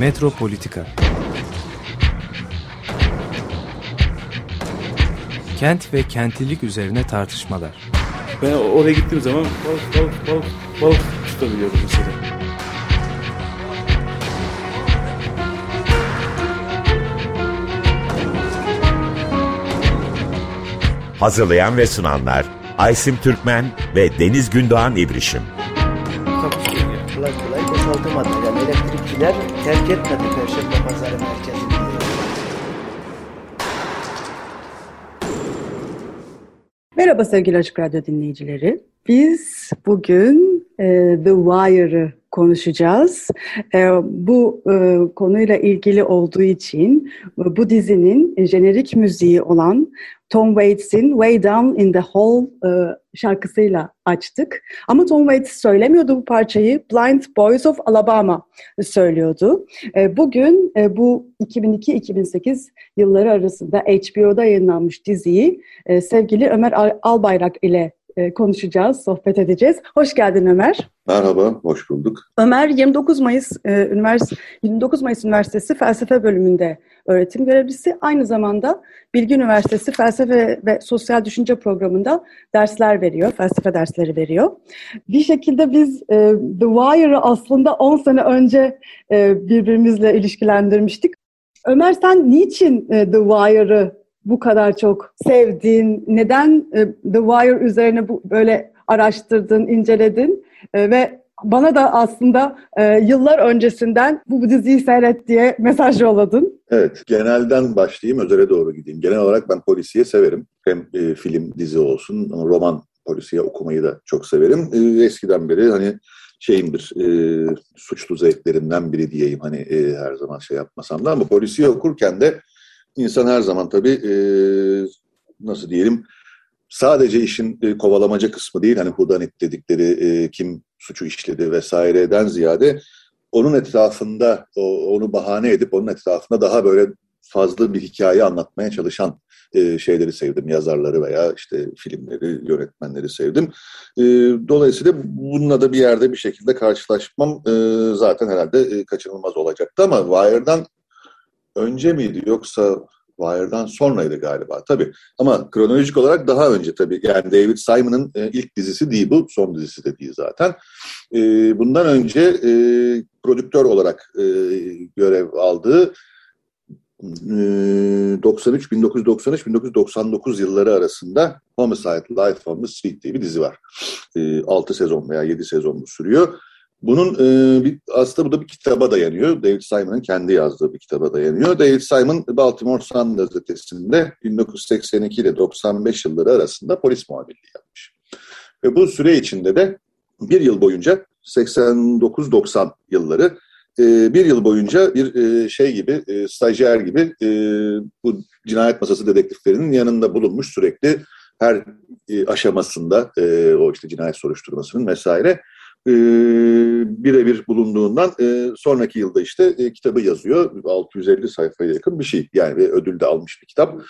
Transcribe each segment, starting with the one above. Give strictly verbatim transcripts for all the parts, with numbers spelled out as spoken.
Metropolitika. Kent ve kentlilik üzerine tartışmalar. Ben oraya gittiğim zaman balık balık balık balık tutabiliyordum mesela. Hazırlayan ve sunanlar Aysim Türkmen ve Deniz Gündoğan İbrişim. Kolay kolay basaltamadı. Yani elektrikçiler terk etmedi Perşembe Pazarı merkezini. Merhaba sevgili Açık Radyo dinleyicileri. Biz bugün e, The Wire'ı konuşacağız. E, bu e, konuyla ilgili olduğu için bu dizinin jenerik müziği olan Tom Waits'in Way Down in the Hole e, şarkısıyla açtık. Ama Tom Waits söylemiyordu bu parçayı. Blind Boys of Alabama söylüyordu. E, bugün e, bu iki bin iki - iki bin sekiz yılları arasında H B O'da yayınlanmış diziyi e, sevgili Ömer Al- Albayrak ile konuşacağız, sohbet edeceğiz. Hoş geldin Ömer. Merhaba, hoş bulduk. Ömer yirmi dokuz Mayıs, e, Ünivers- yirmi dokuz Mayıs Üniversitesi Felsefe Bölümünde öğretim görevlisi. Aynı zamanda Bilgi Üniversitesi Felsefe ve Sosyal Düşünce Programı'nda dersler veriyor, felsefe dersleri veriyor. Bir şekilde biz e, The Wire'ı aslında on sene önce e, birbirimizle ilişkilendirmiştik. Ömer, sen niçin e, The Wire'ı bu kadar çok sevdin? Neden The Wire üzerine bu, böyle araştırdın, inceledin? E, ve bana da aslında e, yıllar öncesinden bu diziyi seyret diye mesaj yolladın. Evet, genelden başlayayım, özele doğru gideyim. Genel olarak ben polisiye severim. Hem e, film, dizi olsun, roman, polisiye okumayı da çok severim. E, eskiden beri hani şeyimdir, e, suçlu zevklerimden biri diyeyim. Hani e, her zaman şey yapmasam da, ama polisiye okurken de İnsan her zaman tabii e, nasıl diyelim, sadece işin e, kovalamaca kısmı değil, hani whodunit dedikleri e, kim suçu işledi vesaireden ziyade onun etrafında o, onu bahane edip onun etrafında daha böyle fazla bir hikaye anlatmaya çalışan e, şeyleri sevdim. Yazarları veya işte filmleri, yönetmenleri sevdim. E, dolayısıyla bununla da bir yerde bir şekilde karşılaşmam e, zaten herhalde e, kaçınılmaz olacaktı, ama Wire'dan önce miydi yoksa Wire'dan sonraydı galiba tabii. Ama kronolojik olarak daha önce tabii. Yani David Simon'ın ilk dizisi değil bu, son dizisi de değil zaten. Bundan önce prodüktör olarak görev aldığı bin dokuz yüz doksan üç - bin dokuz yüz doksan dokuz yılları arasında Homicide Life on the Street diye bir dizi var. altı sezon veya yedi sezon sürüyor. Bunun e, aslında bu da bir kitaba dayanıyor. David Simon'ın kendi yazdığı bir kitaba dayanıyor. David Simon, Baltimore Sun gazetesinde bin dokuz yüz seksen iki ile doksan beş yılları arasında polis muhabirliği yapmış. Ve bu süre içinde de bir yıl boyunca, seksen dokuz doksan yılları, e, bir yıl boyunca bir e, şey gibi, e, stajyer gibi e, bu cinayet masası dedektiflerinin yanında bulunmuş, sürekli her e, aşamasında e, o işte cinayet soruşturmasının vesaire Ee, birebir bulunduğundan e, sonraki yılda işte e, kitabı yazıyor. altı yüz elli sayfaya yakın bir şey. Yani bir ödül de almış bir kitap.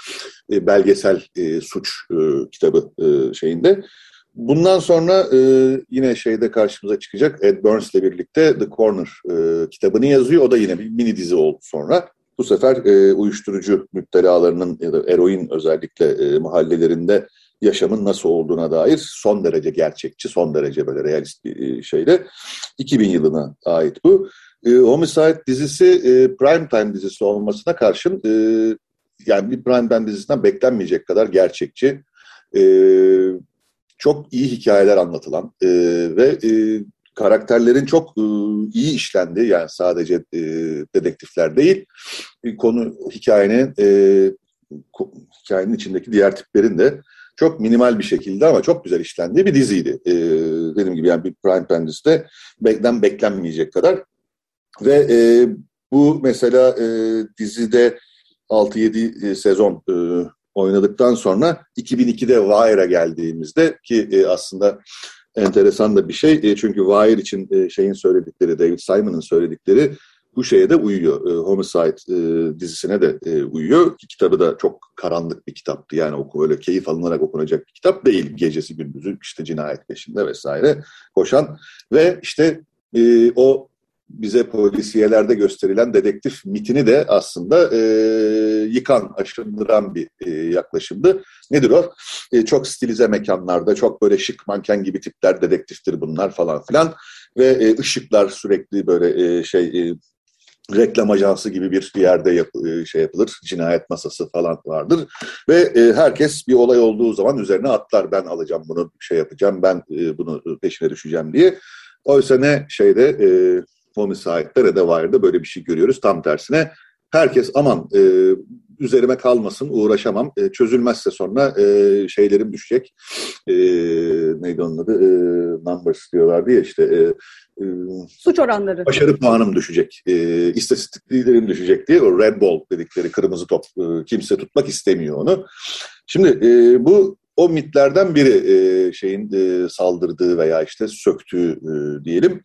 E, belgesel e, suç e, kitabı e, şeyinde. Bundan sonra e, yine şeyde karşımıza çıkacak, Ed Burns'le birlikte The Corner e, kitabını yazıyor. O da yine bir mini dizi oldu sonra. Bu sefer e, uyuşturucu müptelalarının ya da eroin özellikle e, mahallelerinde yaşamın nasıl olduğuna dair son derece gerçekçi, son derece böyle realist bir şeyle. iki bin yılına ait bu. E, Homicide dizisi e, prime time dizisi olmasına karşın e, yani bir prime time dizisinden beklenmeyecek kadar gerçekçi, e, çok iyi hikayeler anlatılan e, ve e, karakterlerin çok e, iyi işlendiği, yani sadece e, dedektifler değil, e, konu hikayenin e, hikayenin içindeki diğer tiplerin de çok minimal bir şekilde ama çok güzel işlendiği bir diziydi. Ee, dediğim gibi yani bir prime time dizide beklen, beklenmeyecek kadar. Ve e, bu mesela e, dizide altı yedi sezon e, oynadıktan sonra iki bin ikide Wire'a geldiğimizde ki e, aslında enteresan da bir şey. E, çünkü Wire için e, şeyin söyledikleri, David Simon'ın söyledikleri bu şeye de uyuyor. E, Homicide e, dizisine de e, uyuyor. Kitabı da çok karanlık bir kitaptı. Yani oku, öyle keyif alınarak okunacak bir kitap değil. Gecesi gündüzü işte cinayet peşinde vesaire koşan ve işte e, o bize polisiyelerde gösterilen dedektif mitini de aslında e, yıkan, aşındıran bir e, yaklaşımdı. Nedir o? E, çok stilize mekanlarda, çok böyle şık manken gibi tipler dedektiftir bunlar falan filan. Ve e, ışıklar sürekli böyle e, şey... E, reklam ajansı gibi bir yerde yap, şey yapılır, cinayet masası falan vardır ve e, herkes bir olay olduğu zaman üzerine atlar, ben alacağım bunu, şey yapacağım, ben e, bunu peşine düşeceğim diye. Oysa ne şeyde, e, Homicide'da, The Wire'da böyle bir şey görüyoruz, tam tersine. Herkes aman e, üzerime kalmasın, uğraşamam, e, çözülmezse sonra e, şeylerim düşecek, e, neydi onun adı, e, numbers diyorlardı ya işte, e, suç oranları. Başarı puanım düşecek, e, istatistiklerim düşecek diye o red ball dedikleri kırmızı top, e, kimse tutmak istemiyor onu. Şimdi e, bu o mitlerden biri, e, şeyin e, saldırdığı veya işte söktüğü e, diyelim.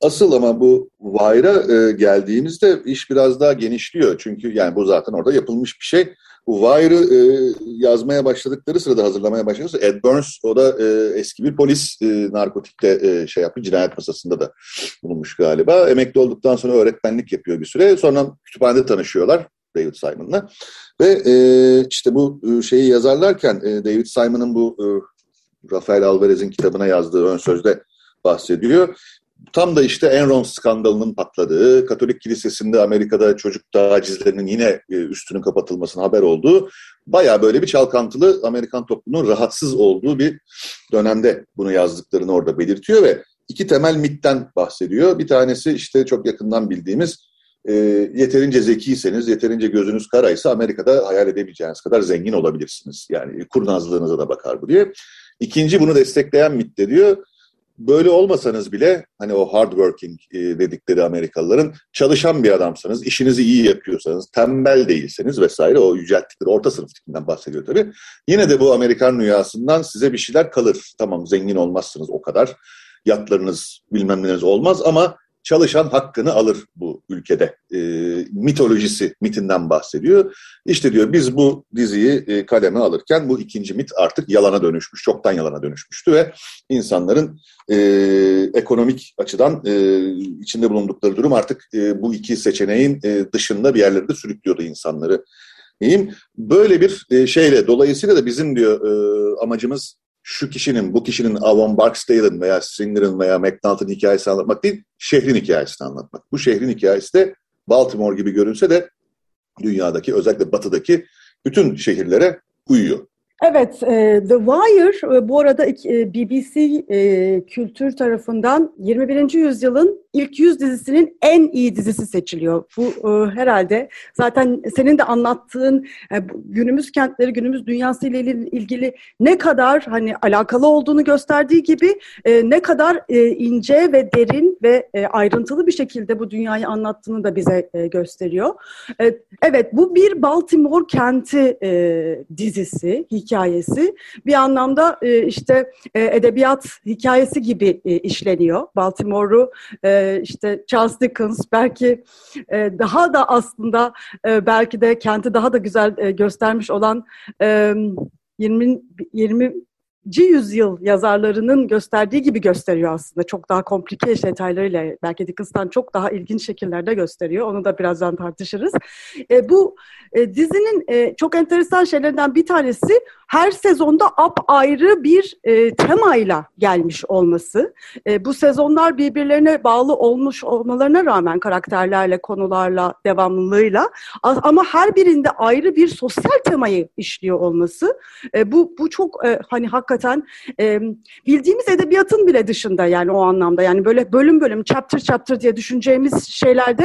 Asıl ama bu Wire'a e, geldiğimizde iş biraz daha genişliyor. Çünkü yani bu zaten orada yapılmış bir şey. Bu Wire'ı e, yazmaya başladıkları sırada, hazırlamaya başladıkları Ed Burns, o da e, eski bir polis, e, narkotikte e, şey yapıyor, cinayet masasında da bulunmuş galiba. Emekli olduktan sonra öğretmenlik yapıyor bir süre. Sonra kütüphanede tanışıyorlar David Simon'la. Ve e, işte bu şeyi yazarlarken e, David Simon'ın bu e, Rafael Alvarez'in kitabına yazdığı ön sözde bahsediyor. Tam da işte Enron skandalının patladığı, Katolik Kilisesi'nde Amerika'da çocuk tacizlerinin yine üstünün kapatılmasına haber olduğu, bayağı böyle bir çalkantılı Amerikan toplumunun rahatsız olduğu bir dönemde bunu yazdıklarını orada belirtiyor ve iki temel mitten bahsediyor. Bir tanesi işte çok yakından bildiğimiz, e, yeterince zekiyseniz, yeterince gözünüz karaysa Amerika'da hayal edebileceğiniz kadar zengin olabilirsiniz. Yani kurnazlığınıza da bakar bu diye. İkinci, bunu destekleyen mit de diyor, böyle olmasanız bile hani o hard working dedikleri Amerikalıların, çalışan bir adamsanız, işinizi iyi yapıyorsanız, tembel değilseniz vesaire, o yücelttikleri orta sınıf tipinden bahsediyor tabii. Yine de bu Amerikan rüyasından size bir şeyler kalır. Tamam, zengin olmazsınız o kadar, yatlarınız bilmem neleriniz olmaz ama çalışan hakkını alır bu ülkede. E, mitolojisi, mitinden bahsediyor. İşte diyor, biz bu diziyi e, kaleme alırken bu ikinci mit artık yalana dönüşmüş, çoktan yalana dönüşmüştü ve insanların e, ekonomik açıdan e, içinde bulundukları durum artık e, bu iki seçeneğin e, dışında bir yerlerde sürüklüyordu insanları. Böyle bir e, şeyle, dolayısıyla da bizim diyor e, amacımız, şu kişinin, bu kişinin, Avon Barksdale'ın veya Singer'ın veya McNaught'ın hikayesini anlatmak değil, şehrin hikayesini anlatmak. Bu şehrin hikayesi de Baltimore gibi görünse de dünyadaki, özellikle batıdaki bütün şehirlere uyuyor. Evet, The Wire bu arada B B C Kültür tarafından yirmi birinci yüzyılın ilk yüz dizisinin en iyi dizisi seçiliyor. Bu herhalde zaten senin de anlattığın günümüz kentleri, günümüz dünyası ile ilgili ne kadar hani alakalı olduğunu gösterdiği gibi, ne kadar ince ve derin ve ayrıntılı bir şekilde bu dünyayı anlattığını da bize gösteriyor. Evet, bu bir Baltimore kenti dizisi, hikayesi. hikayesi bir anlamda işte edebiyat hikayesi gibi işleniyor. Baltimore'u işte Charles Dickens belki daha da aslında belki de kenti daha da güzel göstermiş olan yirminci yüzyıl yazarlarının gösterdiği gibi gösteriyor aslında. Çok daha komplike detaylarıyla, belki Dickens'tan çok daha ilginç şekillerde gösteriyor. Onu da birazdan tartışırız. E, bu e, dizinin e, çok enteresan şeylerinden bir tanesi her sezonda apayrı bir e, temayla gelmiş olması. E, bu sezonlar birbirlerine bağlı olmuş olmalarına rağmen karakterlerle, konularla, devamlılığıyla, ama her birinde ayrı bir sosyal temayı işliyor olması. E, bu bu çok e, hani hakikaten Hakikaten e, bildiğimiz edebiyatın bile dışında, yani o anlamda, yani böyle bölüm bölüm, chapter chapter diye düşüneceğimiz şeylerde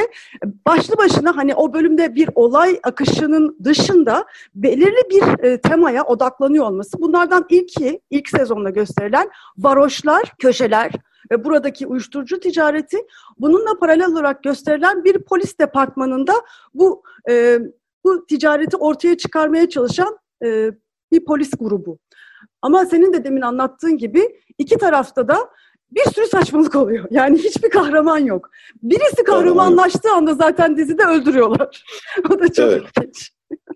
başlı başına hani o bölümde bir olay akışının dışında belirli bir e, temaya odaklanıyor olması. Bunlardan ilki, ilk sezonda gösterilen varoşlar, köşeler ve buradaki uyuşturucu ticareti, bununla paralel olarak gösterilen bir polis departmanında bu e, bu ticareti ortaya çıkarmaya çalışan e, bir polis grubu. Ama senin de demin anlattığın gibi iki tarafta da bir sürü saçmalık oluyor. Yani hiçbir kahraman yok. Birisi kahramanlaştığı anda zaten dizide öldürüyorlar. O da çok ilginç. Evet.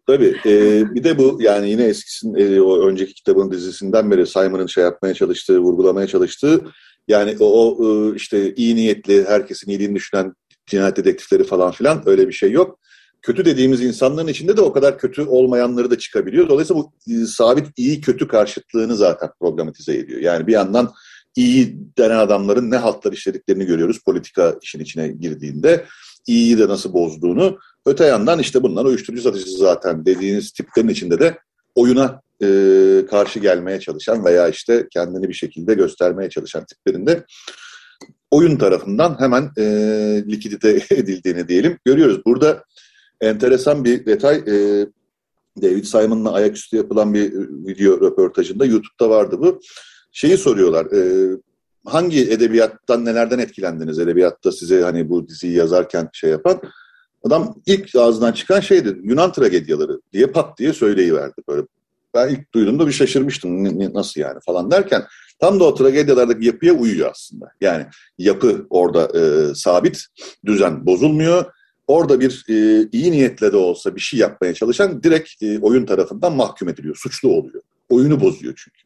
Tabii. Ee, bir de bu yani yine eskisinin, o önceki kitabın dizisinden beri Simon'ın şey yapmaya çalıştığı, vurgulamaya çalıştığı Yani o, o işte iyi niyetli, herkesin iyiliğini düşünen cinayet dedektifleri falan filan, öyle bir şey yok. Kötü dediğimiz insanların içinde de o kadar kötü olmayanları da çıkabiliyor. Dolayısıyla bu e, sabit iyi kötü karşıtlığını zaten problematize ediyor. Yani bir yandan iyi denen adamların ne haltlar işlediklerini görüyoruz politika işin içine girdiğinde. İyiyi de nasıl bozduğunu. Öte yandan işte bunlar uyuşturucu satıcısı zaten dediğiniz tiplerin içinde de oyuna e, karşı gelmeye çalışan veya işte kendini bir şekilde göstermeye çalışan tiplerin de oyun tarafından hemen e, likidite edildiğini diyelim görüyoruz. Burada enteresan bir detay, e, David Simon'la ayaküstü yapılan bir video röportajında, YouTube'da vardı bu. Şeyi soruyorlar, e, hangi edebiyattan, nelerden etkilendiniz? Edebiyatta size hani bu diziyi yazarken şey yapan. Adam ilk ağzından çıkan şeydi, Yunan tragedyaları diye pat diye söyleyiverdi. Böyle. Ben ilk duyduğumda bir şaşırmıştım, nasıl yani falan derken. Tam da o tragedyalardaki yapıya uyuyor aslında. Yani yapı orada e, sabit, düzen bozulmuyor. Orada bir e, iyi niyetle de olsa bir şey yapmaya çalışan direkt e, oyun tarafından mahkum ediliyor, suçlu oluyor. Oyunu bozuyor çünkü.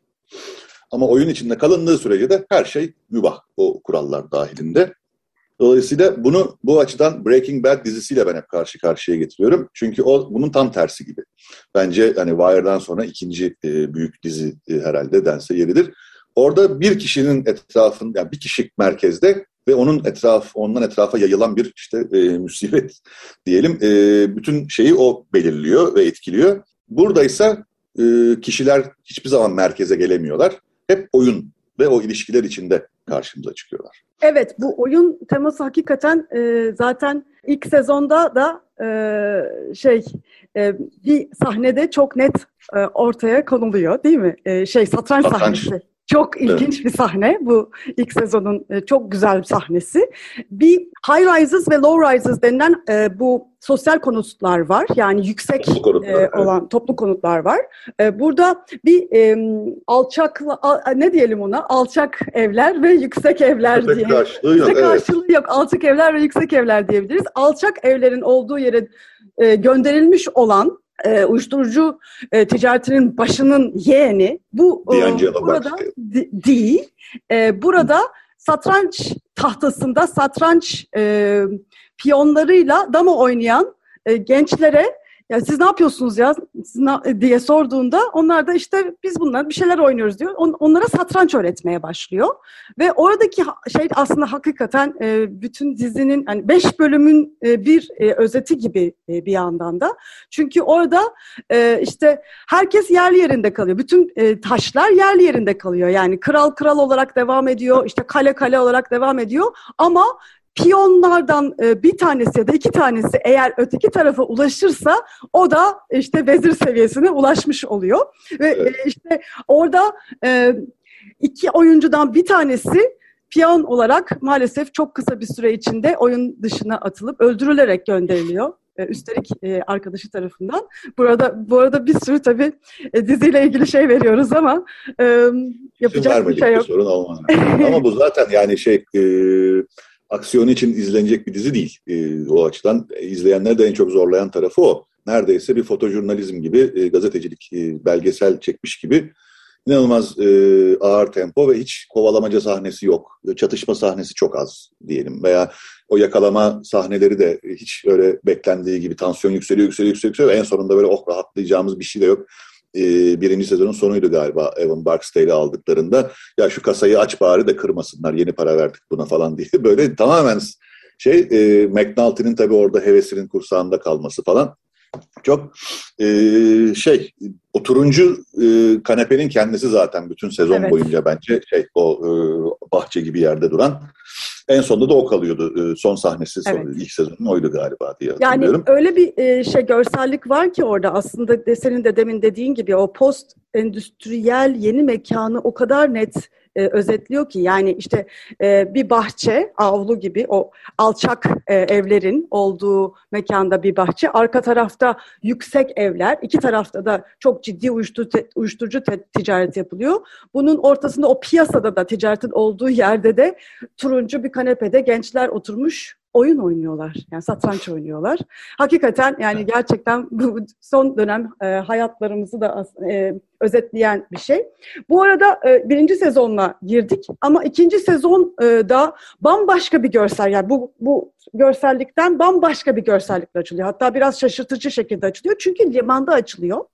Ama oyun içinde kalındığı sürece de her şey mübah o kurallar dahilinde. Dolayısıyla bunu bu açıdan Breaking Bad dizisiyle ben hep karşı karşıya getiriyorum. Çünkü o bunun tam tersi gibi. Bence hani Wire'dan sonra ikinci e, büyük dizi e, herhalde dense yeridir. Orada bir kişinin etrafında, yani bir kişi merkezde ve onun etraf, ondan etrafa yayılan bir işte e, musibet diyelim. E, bütün şeyi o belirliyor ve etkiliyor. Buradaysa e, kişiler hiçbir zaman merkeze gelemiyorlar. Hep oyun ve o ilişkiler içinde karşımıza çıkıyorlar. Evet, bu oyun teması hakikaten e, zaten ilk sezonda da e, şey e, bir sahnede çok net e, ortaya konuluyor, değil mi? E, şey satranç sahnesi. Satranç. Çok ilginç evet. Bir sahne bu ilk sezonun e, çok güzel bir sahnesi. Bir high rises ve low rises denilen e, bu sosyal konutlar var. Yani yüksek toplu konutlar, e, olan evet. Toplu konutlar var. E, burada bir e, alçak a, ne diyelim ona alçak evler ve yüksek evler yüksek diye. Karşılığı yok, yüksek karşılığı evet. Yok. Alçak evler ve yüksek evler diyebiliriz. Alçak evlerin olduğu yere e, gönderilmiş olan E, uyuşturucu e, ticaretinin başının yeğeni bu e, burada d- değil e, burada satranç tahtasında satranç e, piyonlarıyla dama oynayan e, gençlere ya siz ne yapıyorsunuz ya siz na- diye sorduğunda onlar da işte biz bunlar bir şeyler oynuyoruz diyor. On- onlara satranç öğretmeye başlıyor ve oradaki ha- şey aslında hakikaten e, bütün dizinin hani beş bölümün e, bir e, özeti gibi e, bir yandan da. Çünkü orada e, işte herkes yerli yerinde kalıyor. Bütün e, taşlar yerli yerinde kalıyor. Yani kral kral olarak devam ediyor. İşte kale kale olarak devam ediyor ama piyonlardan bir tanesi ya da iki tanesi eğer öteki tarafa ulaşırsa o da işte vezir seviyesine ulaşmış oluyor. Ve evet. işte orada iki oyuncudan bir tanesi piyon olarak maalesef çok kısa bir süre içinde oyun dışına atılıp öldürülerek gönderiliyor. Üstelik arkadaşı tarafından. Burada bu arada bir sürü tabii diziyle ilgili şey veriyoruz ama yapacak bir şey yok. Bir sorun olmaz. Ama bu zaten yani şey... Aksiyon için izlenecek bir dizi değil. E, o açıdan e, izleyenleri de en çok zorlayan tarafı o. Neredeyse bir fotojurnalizm gibi, e, gazetecilik, e, belgesel çekmiş gibi inanılmaz e, ağır tempo ve hiç kovalamaca sahnesi yok. Çatışma sahnesi çok az diyelim veya o yakalama sahneleri de hiç öyle beklendiği gibi tansiyon yükseliyor, yükseliyor, yükseliyor ve en sonunda böyle oh rahatlayacağımız bir şey de yok. Ee, birinci sezonun sonuydu galiba Avon Barksdale'i aldıklarında. Ya şu kasayı aç bari de kırmasınlar, yeni para verdik buna falan diye. Böyle tamamen şey e, McNulty'nin tabii orada hevesinin kursağında kalması falan. Çok e, şey oturuncu e, kanepenin kendisi zaten bütün sezon evet. Boyunca bence şey o e, bahçe gibi yerde duran. En sonunda da o kalıyordu. Son sahnesi evet. Son, ilk sezonun oydu galiba diye hatırlıyorum. Yani öyle bir şey görsellik var ki orada aslında senin de demin dediğin gibi o post endüstriyel yeni mekanı o kadar net e, özetliyor ki yani işte e, bir bahçe avlu gibi o alçak e, evlerin olduğu mekanda bir bahçe. Arka tarafta yüksek evler. İki tarafta da çok ciddi uyuşturucu, uyuşturucu te, ticareti yapılıyor. Bunun ortasında o piyasada da ticaretin olduğu yerde de turuncu bir kanepede gençler oturmuş oyun oynuyorlar. Yani satranç oynuyorlar. Hakikaten yani gerçekten bu son dönem e, hayatlarımızı da e, özetleyen bir şey. Bu arada e, birinci sezonla sezonuna girdik. Ama ikinci sezonda bambaşka bir görsel, yani bu, bu görsellikten bambaşka bir görsellikle açılıyor. Hatta biraz şaşırtıcı şekilde açılıyor. Çünkü limanda açılıyor.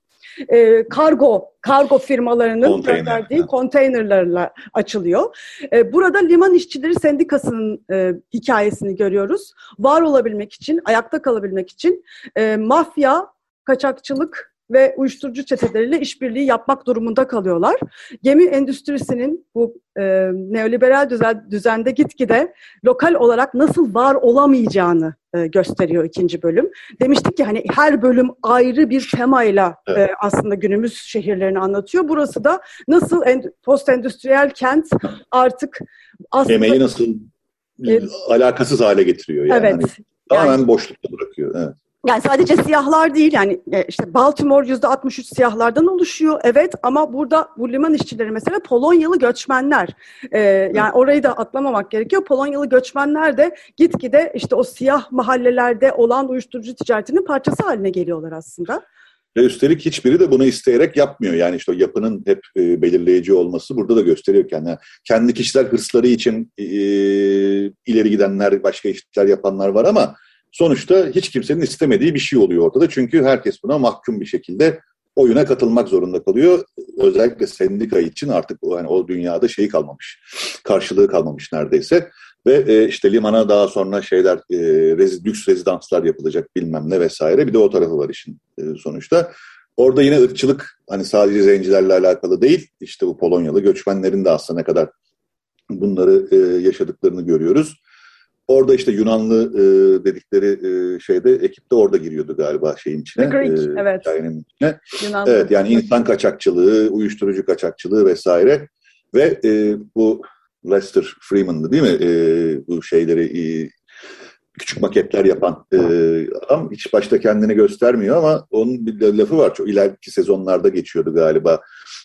E, kargo kargo firmalarının gönderdiği konteynerlarla açılıyor. E, burada liman işçileri sendikasının e, hikayesini görüyoruz. Var olabilmek için, ayakta kalabilmek için e, mafya, kaçakçılık ve uyuşturucu çeteleriyle işbirliği yapmak durumunda kalıyorlar. Gemi endüstrisinin bu e, neoliberal düzen, düzende gitgide lokal olarak nasıl var olamayacağını e, gösteriyor ikinci bölüm. Demiştik ki hani her bölüm ayrı bir temayla e, aslında günümüz şehirlerini anlatıyor. Burası da nasıl end, post endüstriyel kent artık aslında emeği nasıl e, alakasız hale getiriyor yani. Evet. Hani, tamamen yani, boşlukta bırakıyor. Evet. Yani sadece siyahlar değil, yani işte Baltimore yüzde altmış üç siyahlardan oluşuyor, evet, ama burada bu liman işçileri mesela Polonyalı göçmenler. Ee, yani orayı da atlamamak gerekiyor. Polonyalı göçmenler de gitgide işte o siyah mahallelerde olan uyuşturucu ticaretinin parçası haline geliyorlar aslında. Ve üstelik hiçbiri de bunu isteyerek yapmıyor. Yani işte o yapının hep belirleyici olması burada da gösteriyor kendini. Yani kendi kişiler hırsları için e, ileri gidenler, başka işler yapanlar var ama sonuçta hiç kimsenin istemediği bir şey oluyor ortada. Çünkü herkes buna mahkum bir şekilde oyuna katılmak zorunda kalıyor. Özellikle sendika için artık o, yani o dünyada şeyi kalmamış, karşılığı kalmamış neredeyse. Ve e, işte limana daha sonra şeyler, e, rezi, lüks rezidanslar yapılacak bilmem ne vesaire. Bir de o tarafı var işin e, sonuçta. Orada yine ırkçılık, hani sadece zencilerle alakalı değil. İşte bu Polonyalı göçmenlerin de aslında ne kadar bunları e, yaşadıklarını görüyoruz. Orada işte Yunanlı e, dedikleri e, şeyde ekipte orada giriyordu galiba şeyin içine. Greek, e, evet. Içine. Evet, yani insan kaçakçılığı, uyuşturucu kaçakçılığı vesaire ve e, bu Lester Freeman'dı değil mi? E, bu şeyleri e, küçük maketler yapan e, adam hiç başta kendini göstermiyor ama onun bir lafı var. Çok ileriki sezonlarda geçiyordu galiba.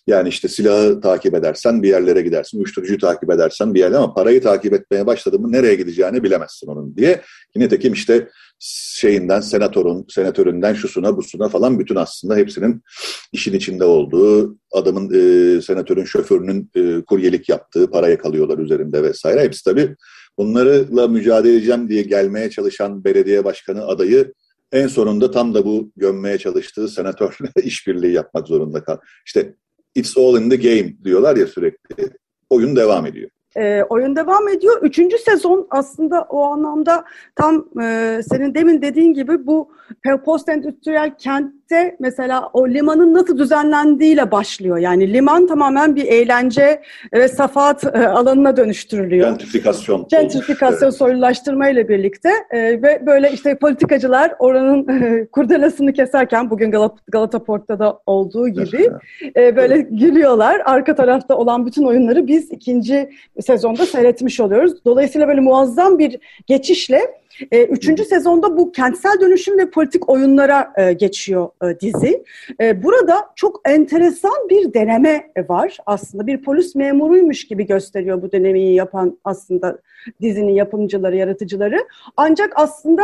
Yani işte silahı takip edersen bir yerlere gidersin, uyuşturucuyu takip edersen bir yerlere ama parayı takip etmeye başladın mı nereye gideceğini bilemezsin onun diye. Yine tekim işte şeyinden, senatörün, senatöründen şusuna busuna falan bütün aslında hepsinin işin içinde olduğu, adamın, e, senatörün şoförünün e, kuryelik yaptığı, para yakalıyorlar üzerinde vesaire. Hepsi tabii bunlarla mücadele edeceğim diye gelmeye çalışan belediye başkanı adayı en sonunda tam da bu gömmeye çalıştığı senatörle işbirliği yapmak zorunda kaldı. İşte it's all in the game diyorlar ya sürekli. Oyun devam ediyor. E, oyun devam ediyor. Üçüncü sezon aslında o anlamda tam e, senin demin dediğin gibi bu post-endüstriyel kentte mesela o limanın nasıl düzenlendiğiyle başlıyor. Yani liman tamamen bir eğlence ve safahat e, alanına dönüştürülüyor. Gentrifikasyon. Gentrifikasyon, soylulaştırma ile birlikte e, ve böyle işte politikacılar oranın e, kurdelasını keserken bugün Gal- Galataport'ta da olduğu gibi e, böyle evet. Gülüyorlar. Arka tarafta olan bütün oyunları biz ikinci sezonda seyretmiş oluyoruz. Dolayısıyla böyle muazzam bir geçişle e, üçüncü sezonda bu kentsel dönüşüm ve politik oyunlara e, geçiyor e, dizi. E, burada çok enteresan bir deneme var aslında. Bir polis memuruymuş gibi gösteriyor bu denemeyi yapan aslında dizinin yapımcıları, yaratıcıları. Ancak aslında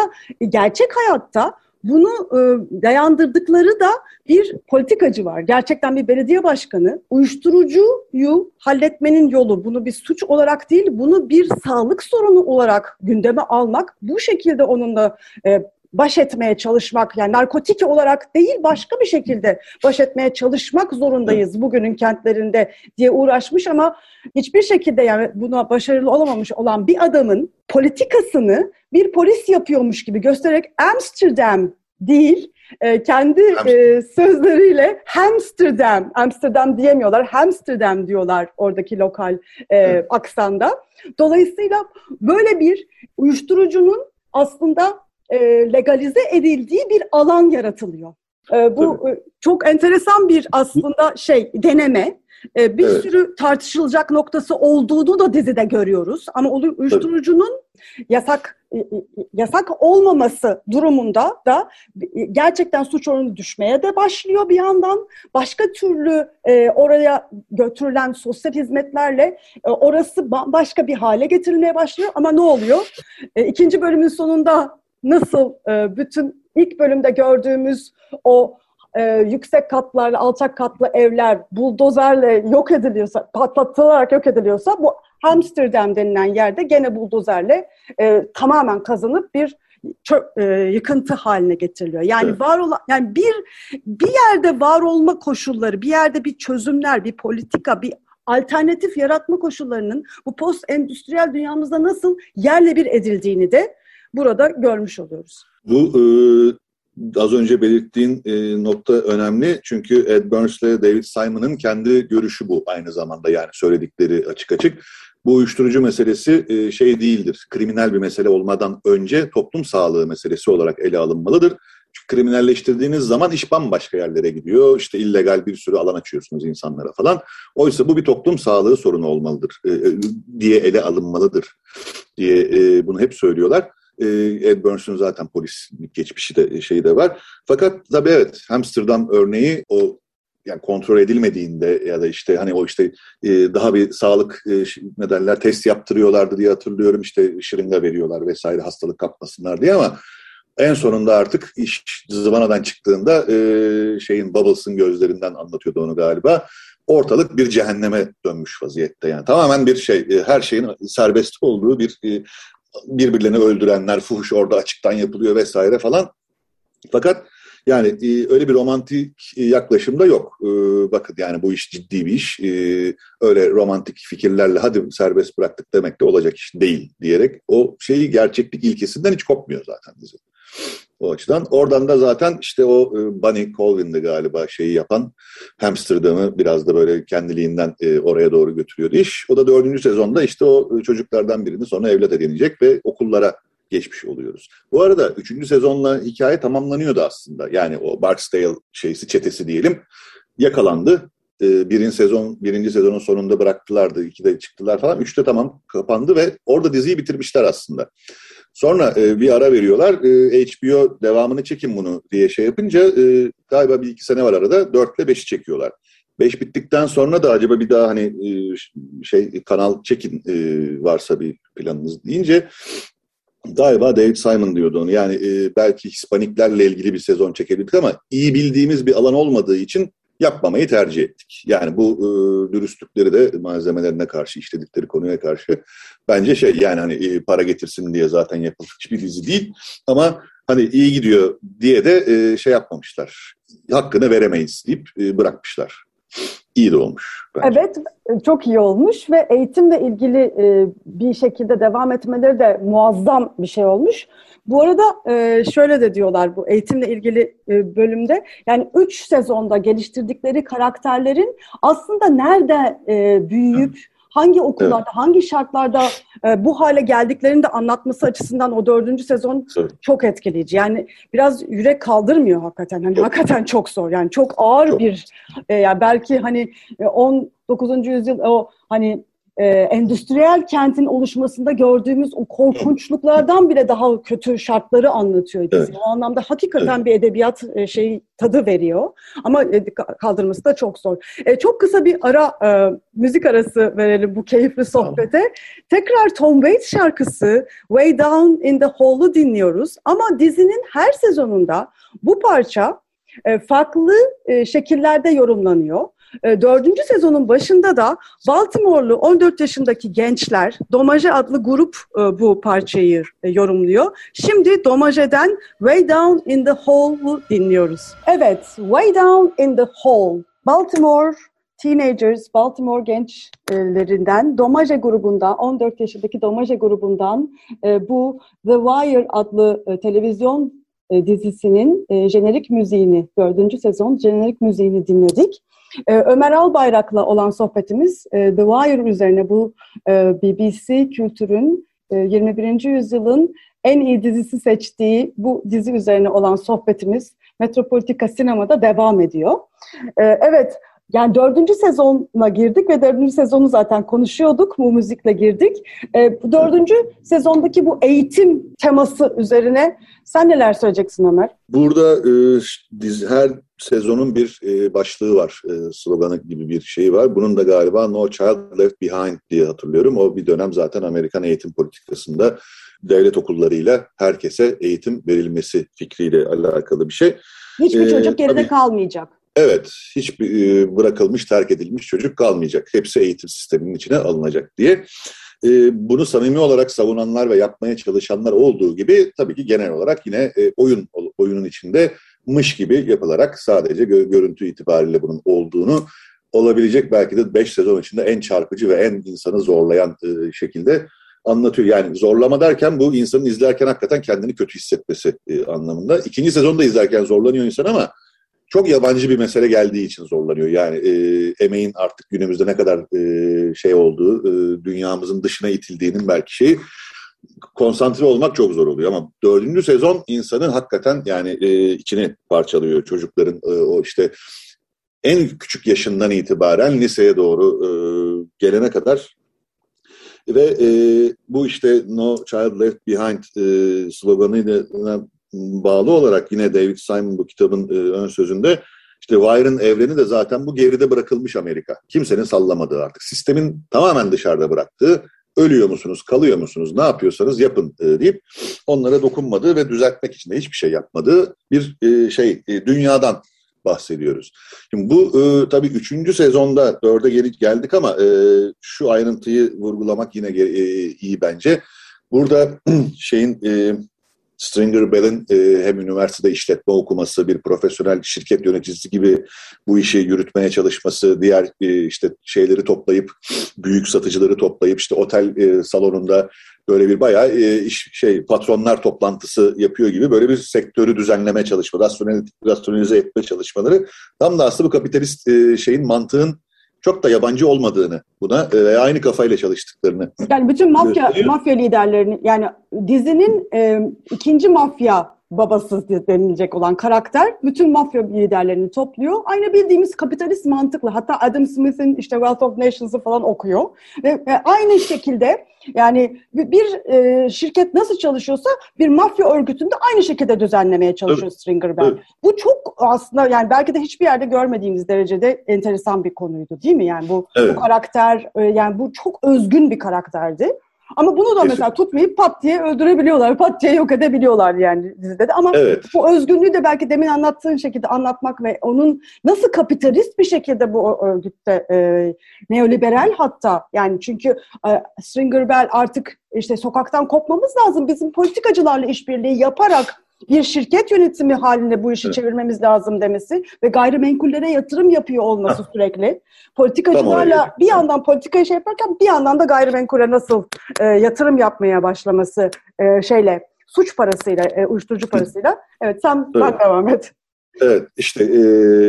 gerçek hayatta bunu e, dayandırdıkları da bir politikacı var. Gerçekten bir belediye başkanı uyuşturucuyu halletmenin yolu, bunu bir suç olarak değil, bunu bir sağlık sorunu olarak gündeme almak, bu şekilde onunla e, baş etmeye çalışmak, yani narkotik olarak değil başka bir şekilde baş etmeye çalışmak zorundayız bugünün kentlerinde diye uğraşmış ama hiçbir şekilde yani buna başarılı olamamış olan bir adamın politikasını bir polis yapıyormuş gibi göstererek Amsterdam değil, kendi sözleriyle Hamsterdam, Amsterdam diyemiyorlar, Hamsterdam diyorlar oradaki lokal evet. aksanda. Dolayısıyla böyle bir uyuşturucunun aslında legalize edildiği bir alan yaratılıyor. Bu tabii. Çok enteresan bir aslında şey deneme. Bir evet. sürü tartışılacak noktası olduğunu da dizide görüyoruz. Ama uyuşturucunun yasak yasak olmaması durumunda da gerçekten suç oranı düşmeye de başlıyor bir yandan. Başka türlü oraya götürülen sosyal hizmetlerle orası başka bir hale getirilmeye başlıyor. Ama ne oluyor? İkinci bölümün sonunda nasıl bütün ilk bölümde gördüğümüz o e, yüksek katlarla, alçak katlı evler buldozerle yok ediliyorsa, patlatılarak yok ediliyorsa, bu Amsterdam denilen yerde gene buldozerle e, tamamen kazanıp bir çöp, e, yıkıntı haline getiriliyor. Yani evet. var olan, yani bir bir yerde var olma koşulları, bir yerde bir çözümler, bir politika, bir alternatif yaratma koşullarının bu post endüstriyel dünyamızda nasıl yerle bir edildiğini de burada görmüş oluyoruz. Bu e, az önce belirttiğin e, nokta önemli. Çünkü Ed Burns ile David Simon'ın kendi görüşü bu aynı zamanda, yani söyledikleri açık açık. Bu uyuşturucu meselesi e, şey değildir. Kriminal bir mesele olmadan önce toplum sağlığı meselesi olarak ele alınmalıdır. Çünkü kriminalleştirdiğiniz zaman iş bambaşka yerlere gidiyor. İşte illegal bir sürü alan açıyorsunuz insanlara falan. Oysa bu bir toplum sağlığı sorunu olmalıdır e, diye ele alınmalıdır diye e, bunu hep söylüyorlar. Ed Burns'un zaten polis geçmişi de şeyi de var. Fakat tabii evet, Amsterdam örneği o, yani kontrol edilmediğinde ya da işte hani o işte daha bir sağlık ne derler test yaptırıyorlardı diye hatırlıyorum, işte şırınga veriyorlar vesaire hastalık kapmasınlar diye, ama en sonunda artık iş zıvanadan çıktığında şeyin Bubbles'ın gözlerinden anlatıyordu onu galiba. Ortalık bir cehenneme dönmüş vaziyette, yani tamamen bir şey, her şeyin serbest olduğu bir birbirlerini öldürenler, fuhuş orada açıktan yapılıyor vesaire falan. Fakat yani e, öyle bir romantik yaklaşım da yok. E, bakın yani bu iş ciddi bir iş. E, öyle romantik fikirlerle hadi serbest bıraktık demek de olacak iş değil diyerek o şeyi, gerçeklik ilkesinden hiç kopmuyor zaten dizi. O açıdan. Oradan da zaten işte o e, Bunny Colvin'di galiba şeyi yapan, Amsterdam'ı biraz da böyle kendiliğinden e, oraya doğru götürüyordu iş. O da dördüncü sezonda işte o çocuklardan birini sonra evlat edinecek ve okullara geçmiş oluyoruz. Bu arada üçüncü sezonla hikaye tamamlanıyordu aslında. Yani o Barksdale şeysi, çetesi diyelim, yakalandı. E, birin sezon, birinci sezonun sonunda bıraktılardı, ikide çıktılar falan. Üçte tamam kapandı ve orada diziyi bitirmişler aslında. Sonra e, bir ara veriyorlar. E, H B O devamını çekin bunu diye şey yapınca e, galiba bir iki sene var arada. Dörtle beşi çekiyorlar. Beş bittikten sonra da acaba bir daha hani e, şey kanal çekin e, varsa bir planınız deyince galiba David Simon diyordu onu. Yani e, belki Hispaniklerle ilgili bir sezon çekebildik ama iyi bildiğimiz bir alan olmadığı için yapmamayı tercih ettik. Yani bu e, dürüstlükleri de malzemelerine karşı, işledikleri konuya karşı bence şey yani hani e, para getirsin diye zaten yapılmış bir dizi değil. Ama hani iyi gidiyor diye de e, şey yapmamışlar. Hakkını veremeyiz deyip e, bırakmışlar. İyi de olmuş bence. Evet, çok iyi olmuş ve eğitimle ilgili e, bir şekilde devam etmeleri de muazzam bir şey olmuş. Bu arada e, şöyle de diyorlar bu eğitimle ilgili e, bölümde, yani üç sezonda geliştirdikleri karakterlerin aslında nerede e, büyüyüp hangi okullarda, evet. hangi şartlarda e, bu hale geldiklerini de anlatması açısından o dördüncü sezon evet. çok etkileyici. Yani biraz yürek kaldırmıyor hakikaten. Hani çok. Hakikaten çok zor. Yani çok ağır çok. bir, e, yani belki hani on dokuzuncu yüzyıl o hani e, endüstriyel kentin oluşmasında gördüğümüz o korkunçluklardan bile daha kötü şartları anlatıyor. Evet. O anlamda hakikaten evet. bir edebiyat e, şeyi tadı veriyor. Ama kaldırması da çok zor. E, çok kısa bir ara, e, müzik arası verelim bu keyifli sohbete. Tamam. Tekrar Tom Waits şarkısı Way Down in the Hole'u dinliyoruz. Ama dizinin her sezonunda bu parça e, farklı e, şekillerde yorumlanıyor. Dördüncü sezonun başında da Baltimore'lu on dört yaşındaki gençler Domaje adlı grup bu parçayı yorumluyor. Şimdi Domaje'den Way Down in the Hole'u dinliyoruz. Evet, Way Down in the Hole. Baltimore Teenagers, Baltimore gençlerinden Domaje grubundan, on dört yaşındaki Domaje grubundan bu The Wire adlı televizyon dizisinin jenerik müziğini, dördüncü sezon jenerik müziğini dinledik. Ömer Albayrak'la olan sohbetimiz The Wire üzerine, bu B B C Kültür'ün yirmi birinci yüzyılın en iyi dizisi seçtiği bu dizi üzerine olan sohbetimiz Metropolitika Sinema'da devam ediyor. Evet, Yani dördüncü sezonuna girdik ve dördüncü sezonu zaten konuşuyorduk, bu müzikle girdik. E, dördüncü sezondaki bu eğitim teması üzerine sen neler söyleyeceksin Ömer? Burada e, diz, her sezonun bir e, başlığı var, e, sloganı gibi bir şey var. Bunun da galiba No Child Left Behind diye hatırlıyorum. O bir dönem zaten Amerikan eğitim politikasında devlet okullarıyla herkese eğitim verilmesi fikriyle alakalı bir şey. Hiçbir ee, çocuk geride tabii, kalmayacak. Evet, hiçbir bırakılmış, terk edilmiş çocuk kalmayacak. Hepsi eğitim sisteminin içine alınacak diye. Bunu samimi olarak savunanlar ve yapmaya çalışanlar olduğu gibi tabii ki genel olarak yine oyun oyunun içinde mış gibi yapılarak sadece görüntü itibariyle bunun olduğunu olabilecek belki de beş sezon içinde en çarpıcı ve en insanı zorlayan şekilde anlatıyor. Yani zorlama derken bu insanın izlerken hakikaten kendini kötü hissetmesi anlamında. İkinci sezonda izlerken zorlanıyor insan ama çok yabancı bir mesele geldiği için zorlanıyor. Yani e, emeğin artık günümüzde ne kadar e, şey olduğu, e, dünyamızın dışına itildiğinin belki şeyi, konsantre olmak çok zor oluyor. Ama dördüncü sezon insanın hakikaten yani e, içini parçalıyor. Çocukların e, o işte en küçük yaşından itibaren liseye doğru e, gelene kadar ve e, bu işte No Child Left Behind e, sloganıyla bağlı olarak yine David Simon bu kitabın e, ön sözünde işte Wire'ın evreni de zaten bu geride bırakılmış Amerika. Kimsenin sallamadığı artık. Sistemin tamamen dışarıda bıraktığı, ölüyor musunuz, kalıyor musunuz, ne yapıyorsanız yapın e, deyip onlara dokunmadığı ve düzeltmek için de hiçbir şey yapmadığı bir e, şey e, dünyadan bahsediyoruz. Şimdi bu e, tabii üçüncü sezonda dörde gelip geldik ama e, şu ayrıntıyı vurgulamak yine e, iyi bence. Burada şeyin... E, Stringer Bell'in e, hem üniversitede işletme okuması, bir profesyonel şirket yöneticisi gibi bu işi yürütmeye çalışması, diğer e, işte şeyleri toplayıp, büyük satıcıları toplayıp, işte otel e, salonunda böyle bir bayağı e, iş, şey patronlar toplantısı yapıyor gibi böyle bir sektörü düzenleme çalışmaları, rasyonelize etme çalışmaları tam da aslında bu kapitalist e, şeyin, mantığın çok da yabancı olmadığını buna e, aynı kafayla çalıştıklarını. Yani bütün mafya gösteriyor. Mafya liderlerini, yani dizinin e, ikinci mafya babası denilecek olan karakter bütün mafya liderlerini topluyor. Aynı bildiğimiz kapitalist mantıkla, hatta Adam Smith'in işte Wealth of Nations'ı falan okuyor. Ve e, aynı şekilde yani bir e, şirket nasıl çalışıyorsa bir mafya örgütünü de aynı şekilde düzenlemeye çalışıyor evet. Stringer Bell. Evet. Bu çok aslında yani belki de hiçbir yerde görmediğimiz derecede enteresan bir konuydu değil mi? Yani bu, evet. bu karakter e, yani bu çok özgün bir karakterdi. Ama bunu da Kesin. mesela tutmayıp pat diye öldürebiliyorlar, pat diye yok edebiliyorlar yani dizide de. Ama evet. bu özgünlüğü de belki demin anlattığın şekilde anlatmak ve onun nasıl kapitalist bir şekilde bu örgütte e, neoliberal hatta yani çünkü e, Stringer Bell artık işte sokaktan kopmamız lazım. Bizim politikacılarla işbirliği yaparak bir şirket yönetimi haline bu işi evet. çevirmemiz lazım demesi ve gayrimenkullere yatırım yapıyor olması sürekli. Politikacılarla tamam, bir yandan politikayı şey yaparken bir yandan da gayrimenkule nasıl e, yatırım yapmaya başlaması e, şeyle, suç parasıyla, e, uyuşturucu parasıyla. Evet sen evet. ben devam et. Evet işte e,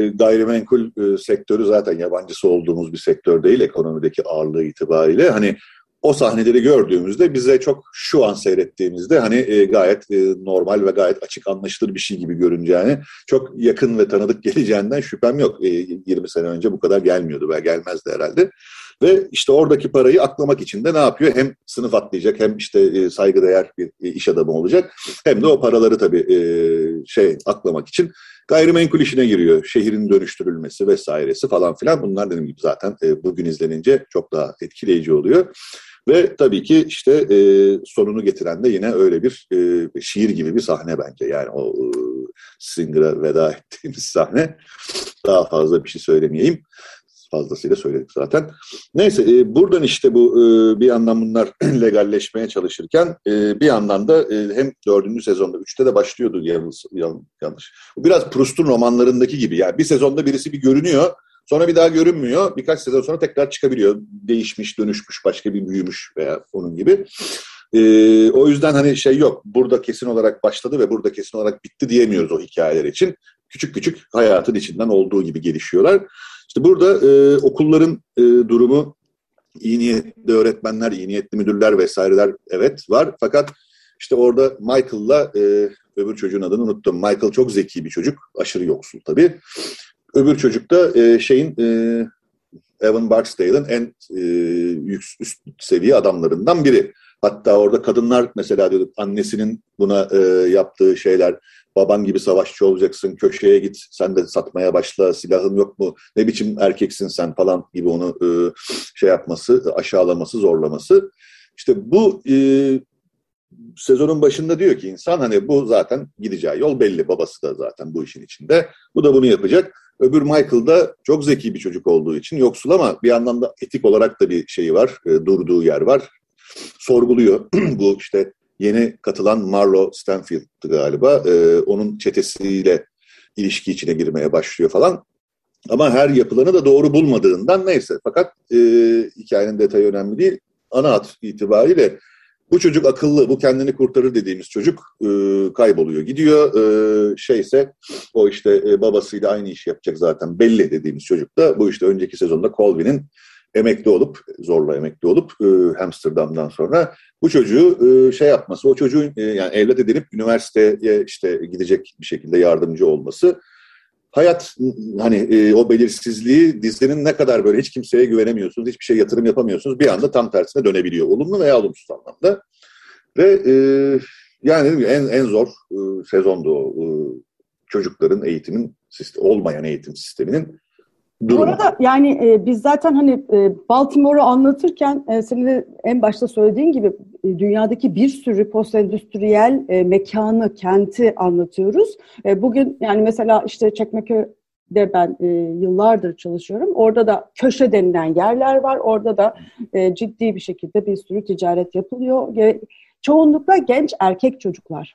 gayrimenkul e, sektörü zaten yabancısı olduğumuz bir sektör değil ekonomideki ağırlığı itibariyle. Hani o sahneleri gördüğümüzde bize çok şu an seyrettiğimizde hani e, gayet e, normal ve gayet açık anlaşılır bir şey gibi görüneceğini, çok yakın ve tanıdık geleceğinden şüphem yok. E, yirmi sene önce bu kadar gelmiyordu veya gelmezdi herhalde. Ve işte oradaki parayı aklamak için de ne yapıyor? Hem sınıf atlayacak hem işte e, saygıdeğer bir e, iş adamı olacak hem de o paraları tabii e, şey aklamak için gayrimenkul işine giriyor. Şehrin dönüştürülmesi vesairesi falan filan bunlar dediğim gibi zaten e, bugün izlenince çok daha etkileyici oluyor. Ve tabii ki işte e, sonunu getiren de yine öyle bir e, şiir gibi bir sahne bence. Yani o e, Singer'a veda ettiğimiz sahne. Daha fazla bir şey söylemeyeyim. Fazlasıyla söyledik zaten. Neyse e, buradan işte bu e, bir yandan bunlar legalleşmeye çalışırken e, bir yandan da e, hem dördüncü sezonda üçte de başlıyordu yanlış. Biraz Proust'un romanlarındaki gibi. Yani bir sezonda birisi bir görünüyor. Sonra bir daha görünmüyor. Birkaç sezon sonra tekrar çıkabiliyor. Değişmiş, dönüşmüş, başka bir büyümüş veya onun gibi. Ee, o yüzden hani şey yok. Burada kesin olarak başladı ve burada kesin olarak bitti diyemiyoruz o hikayeler için. Küçük küçük hayatın içinden olduğu gibi gelişiyorlar. İşte burada e, okulların e, durumu, iyi niyetli öğretmenler, iyi niyetli müdürler vesaireler evet var. Fakat işte orada Michael'la e, öbür çocuğun adını unuttum. Michael çok zeki bir çocuk. Aşırı yoksul tabii. Öbür çocuk da e, şeyin e, Avon Barksdale'ın en e, yüks, üst seviye adamlarından biri. Hatta orada kadınlar mesela diyorduk, annesinin buna e, yaptığı şeyler, baban gibi savaşçı olacaksın, köşeye git, sen de satmaya başla, silahın yok mu, ne biçim erkeksin sen falan gibi onu e, şey yapması, aşağılaması, zorlaması. İşte bu e, sezonun başında diyor ki insan, hani bu zaten gideceği yol belli, babası da zaten bu işin içinde, bu da bunu yapacak. Öbür Michael da çok zeki bir çocuk olduğu için yoksul ama bir yandan da etik olarak da bir şeyi var, e, durduğu yer var. Sorguluyor. Bu işte yeni katılan Marlo Stanfield'tı galiba. Ee, onun çetesiyle ilişki içine girmeye başlıyor falan. Ama her yapılanı da doğru bulmadığından neyse. Fakat e, hikayenin detayı önemli değil. Ana hat itibariyle bu çocuk akıllı, bu kendini kurtarır dediğimiz çocuk e, kayboluyor, gidiyor. E, şeyse o işte e, babasıyla aynı işi yapacak zaten belli dediğimiz çocuk da bu işte önceki sezonda Colvin'in emekli olup, zorla emekli olup e, Amsterdam'dan sonra bu çocuğu e, şey yapması, o çocuğun e, yani evlat edinip üniversiteye işte gidecek bir şekilde yardımcı olması. Hayat hani e, o belirsizliği, dizinin ne kadar böyle hiç kimseye güvenemiyorsunuz, hiçbir şeye yatırım yapamıyorsunuz, bir anda tam tersine dönebiliyor. Olumlu veya olumsuz anlamda. Ve e, yani en en zor e, sezondu o. E, çocukların eğitimin, olmayan eğitim sisteminin. Bu arada yani e, biz zaten hani e, Baltimore'u anlatırken e, senin de en başta söylediğin gibi e, dünyadaki bir sürü postendüstriyel e, mekanı, kenti anlatıyoruz. E, bugün yani mesela işte Çekmeköy'de ben e, yıllardır çalışıyorum. Orada da köşe denilen yerler var. Orada da e, ciddi bir şekilde bir sürü ticaret yapılıyor. E, çoğunlukla genç erkek çocuklar.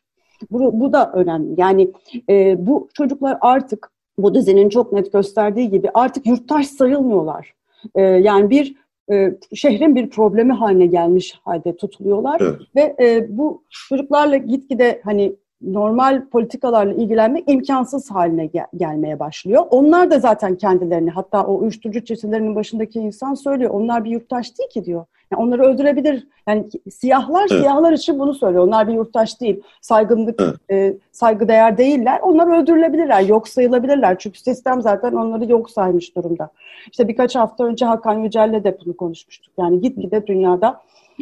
Bu, bu da önemli. Yani e, bu çocuklar artık bu dizinin çok net gösterdiği gibi artık yurttaş sayılmıyorlar. Ee, yani bir e, şehrin bir problemi haline gelmiş halde tutuluyorlar. Evet. Ve e, bu çocuklarla gitgide hani normal politikalarla ilgilenmek imkansız haline gel- gelmeye başlıyor. Onlar da zaten kendilerini, hatta o uyuşturucu çetelerinin başındaki insan söylüyor. Onlar bir yurttaş değil ki diyor. Yani onları öldürebilir. Yani siyahlar, evet, siyahlar için bunu söylüyor. Onlar bir yurttaş değil. Saygınlık, evet, e, saygıdeğer değiller. Onlar öldürülebilirler, yok sayılabilirler. Çünkü sistem zaten onları yok saymış durumda. İşte birkaç hafta önce Hakan Yücel'le de bunu konuşmuştuk. Yani gitgide dünyada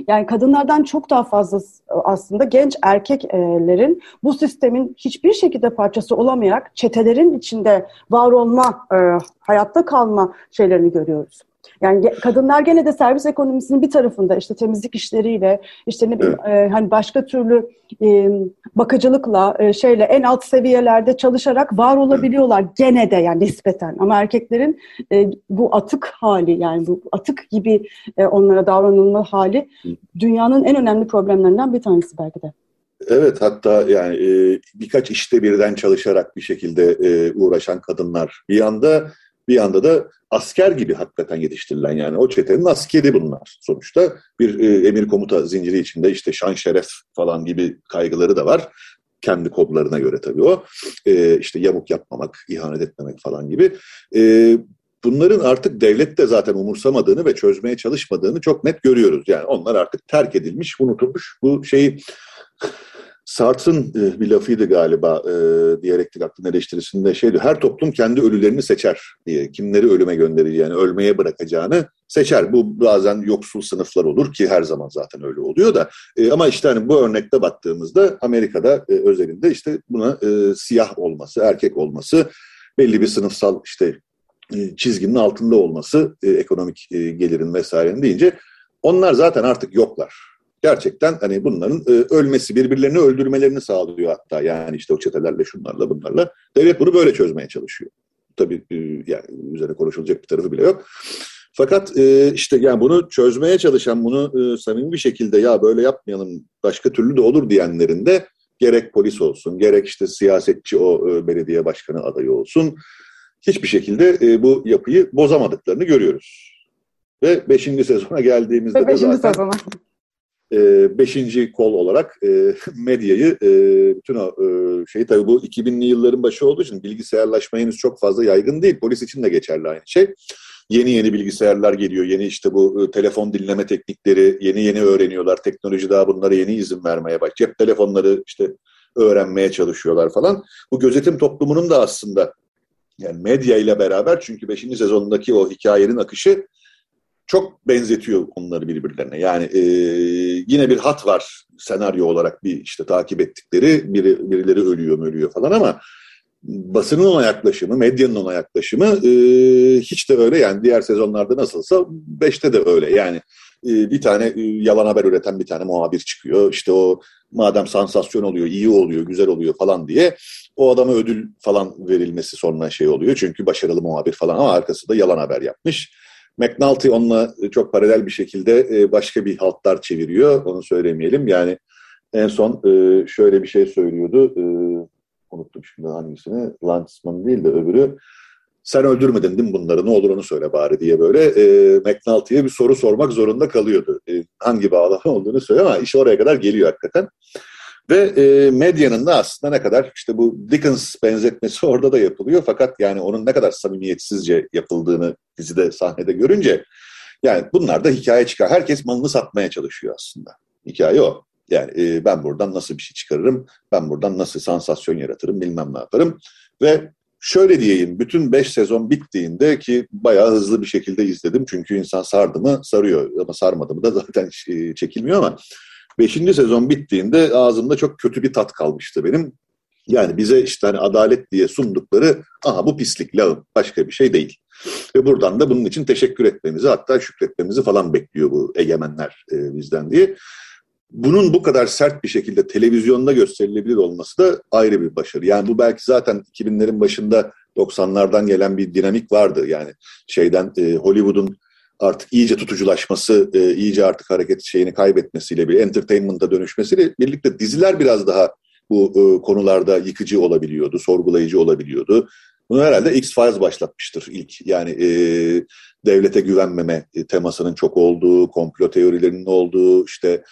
yani kadınlardan çok daha fazla aslında genç erkeklerin bu sistemin hiçbir şekilde parçası olamayarak çetelerin içinde var olma, e, hayatta kalma şeylerini görüyoruz. Yani kadınlar gene de servis ekonomisinin bir tarafında işte temizlik işleriyle, işte ne bileyim, evet, e, hani başka türlü e, bakıcılıkla, e, şeyle en alt seviyelerde çalışarak var olabiliyorlar, evet, gene de yani nispeten. Ama erkeklerin e, bu atık hali, yani bu atık gibi e, onlara davranılma hali dünyanın en önemli problemlerinden bir tanesi belki de. Evet, hatta yani e, birkaç işte birden çalışarak bir şekilde e, uğraşan kadınlar bir yanda. Bir yanda da asker gibi hakikaten yetiştirilen, yani o çetenin askeri bunlar sonuçta. Bir e, emir komuta zinciri içinde işte şan şeref falan gibi kaygıları da var. Kendi kodlarına göre tabii o. E, işte yamuk yapmamak, ihanet etmemek falan gibi. E, bunların artık devlet de zaten umursamadığını ve çözmeye çalışmadığını çok net görüyoruz. Yani onlar artık terk edilmiş, unutulmuş bu şeyi... Sartre'ın bir lafıydı galiba e, diyalektik aklın eleştirisinde şeydi. Her toplum kendi ölülerini seçer diye. Kimleri ölüme gönderir, yani ölmeye bırakacağını seçer. Bu bazen yoksul sınıflar olur ki her zaman zaten öyle oluyor da. E, ama işte hani bu örnekte baktığımızda Amerika'da e, özelinde işte buna e, siyah olması, erkek olması, belli bir sınıfsal işte e, çizginin altında olması, e, ekonomik e, gelirin vesairenin deyince onlar zaten artık yoklar. Gerçekten hani bunların e, ölmesi, birbirlerini öldürmelerini sağlıyor hatta, yani işte o çetelerle, şunlarla, bunlarla. Devlet bunu böyle çözmeye çalışıyor. Tabii e, yani üzerine konuşulacak bir tarafı bile yok. Fakat e, işte yani bunu çözmeye çalışan, bunu e, samimi bir şekilde ya böyle yapmayalım, başka türlü de olur diyenlerin de gerek polis olsun, gerek işte siyasetçi o e, belediye başkanı adayı olsun, hiçbir şekilde e, bu yapıyı bozamadıklarını görüyoruz. Ve beşinci sezona geldiğimizde Ve de zaten... Sezona. E, beşinci kol olarak e, medyayı, e, bütün o e, şey, tabii bu iki binli yılların başı olduğu için bilgisayarlaşma henüz çok fazla yaygın değil. Polis için de geçerli aynı şey. Yeni yeni bilgisayarlar geliyor, yeni işte bu e, telefon dinleme teknikleri yeni yeni öğreniyorlar. Teknoloji daha bunlara yeni izin vermeye başlıyor. Cep telefonları işte öğrenmeye çalışıyorlar falan. Bu gözetim toplumunun da aslında Yani medya ile beraber, çünkü beşinci sezondaki o hikayenin akışı çok benzetiyor onları birbirlerine. Yani e, yine bir hat var senaryo olarak, bir işte takip ettikleri, biri, birileri ölüyor ölüyor falan, ama basının ona yaklaşımı, medyanın ona yaklaşımı e, hiç de öyle. Yani diğer sezonlarda nasılsa beşte de öyle. Yani e, bir tane e, yalan haber üreten bir tane muhabir çıkıyor. İşte o madem sansasyon oluyor, iyi oluyor, güzel oluyor falan diye o adama ödül falan verilmesi sonra şey oluyor. Çünkü başarılı muhabir falan, ama arkası da yalan haber yapmış. McNulty onunla çok paralel bir şekilde başka bir haltlar çeviriyor. Onu söylemeyelim. Yani en son şöyle bir şey söylüyordu. Unuttum şimdi hangisini. Lansman değil de öbürü. Sen öldürmedin değil mi bunları? Ne olur onu söyle bari diye böyle McNulty'ye bir soru sormak zorunda kalıyordu. Hangi bağlama olduğunu söyle, ama iş oraya kadar geliyor hakikaten. Ve medyanın da aslında ne kadar, işte bu Dickens benzetmesi orada da yapılıyor, fakat yani onun ne kadar samimiyetsizce yapıldığını dizide, sahnede görünce, yani bunlar da hikaye çıkar. Herkes malını satmaya çalışıyor aslında. Hikaye o. Yani ben buradan nasıl bir şey çıkarırım, ben buradan nasıl sansasyon yaratırım, bilmem ne yaparım. Ve şöyle diyeyim, bütün beş sezon bittiğinde, ki bayağı hızlı bir şekilde izledim çünkü insan sardı mı sarıyor, ama sarmadı mı da zaten çekilmiyor, ama beşinci sezon bittiğinde ağzımda çok kötü bir tat kalmıştı benim. Yani bize işte hani adalet diye sundukları, aha bu pislik, lağım, başka bir şey değil. Ve buradan da bunun için teşekkür etmemizi, hatta şükretmemizi falan bekliyor bu egemenler e, bizden diye. Bunun bu kadar sert bir şekilde televizyonda gösterilebilir olması da ayrı bir başarı. Yani bu belki zaten iki binlerin başında, doksanlardan gelen bir dinamik vardı. Yani şeyden e, Hollywood'un artık iyice tutuculaşması, e, iyice artık hareket şeyini kaybetmesiyle, bir entertainment'a dönüşmesiyle birlikte diziler biraz daha bu e, konularda yıkıcı olabiliyordu, sorgulayıcı olabiliyordu. Bunu herhalde X-Files başlatmıştır ilk. Yani e, devlete güvenmeme temasının çok olduğu, komplo teorilerinin olduğu, işte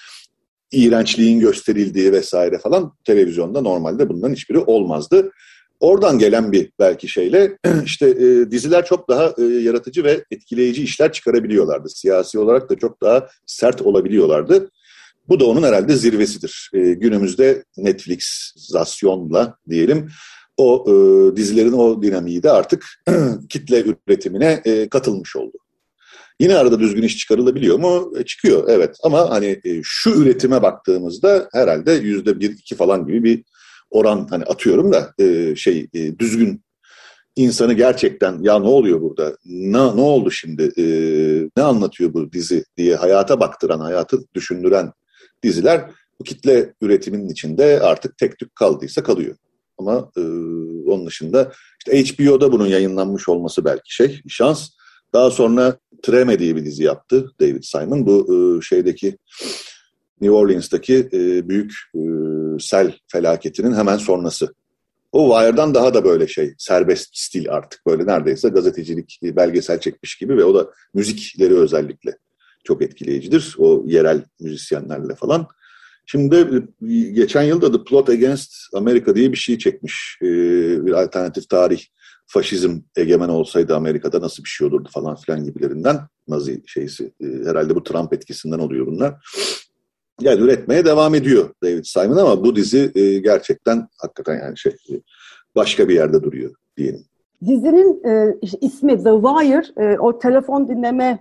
iğrençliğin gösterildiği vesaire falan, televizyonda normalde bundan hiçbiri olmazdı. Oradan gelen bir belki şeyle işte e, diziler çok daha e, yaratıcı ve etkileyici işler çıkarabiliyorlardı. Siyasi olarak da çok daha sert olabiliyorlardı. Bu da onun herhalde zirvesidir. E, günümüzde Netflixzasyonla diyelim, o e, dizilerin o dinamiği de artık kitle üretimine e, katılmış oldu. Yine arada düzgün iş çıkarılabiliyor mu? E, çıkıyor evet, ama hani e, şu üretime baktığımızda herhalde yüzde bir iki falan gibi bir oran, hani atıyorum da e, şey e, düzgün, insanı gerçekten ya ne oluyor burada, ne, ne oldu şimdi, e, ne anlatıyor bu dizi diye hayata baktıran, hayatı düşündüren diziler bu kitle üretiminin içinde artık tek tük kaldıysa kalıyor. Ama e, onun dışında işte H B O'da bunun yayınlanmış olması belki şey, şans. Daha sonra Treme diye bir dizi yaptı David Simon. Bu e, şeydeki New Orleans'taki e, büyük e, sel felaketinin hemen sonrası. O Wire'dan daha da böyle şey, serbest stil artık, böyle neredeyse gazetecilik belgesel çekmiş gibi, ve o da müzikleri özellikle çok etkileyicidir. O yerel müzisyenlerle falan. Şimdi geçen yılda The Plot Against America diye bir şey çekmiş. E, bir alternatif tarih, faşizm egemen olsaydı Amerika'da nasıl bir şey olurdu falan filan gibilerinden. Nazi şeysi, e, herhalde bu Trump etkisinden oluyor bunlar. Yani üretmeye devam ediyor David Simon, ama bu dizi e, gerçekten hakikaten yani şey, başka bir yerde duruyor diyelim. Dizinin e, ismi The Wire, e, o telefon dinlemeye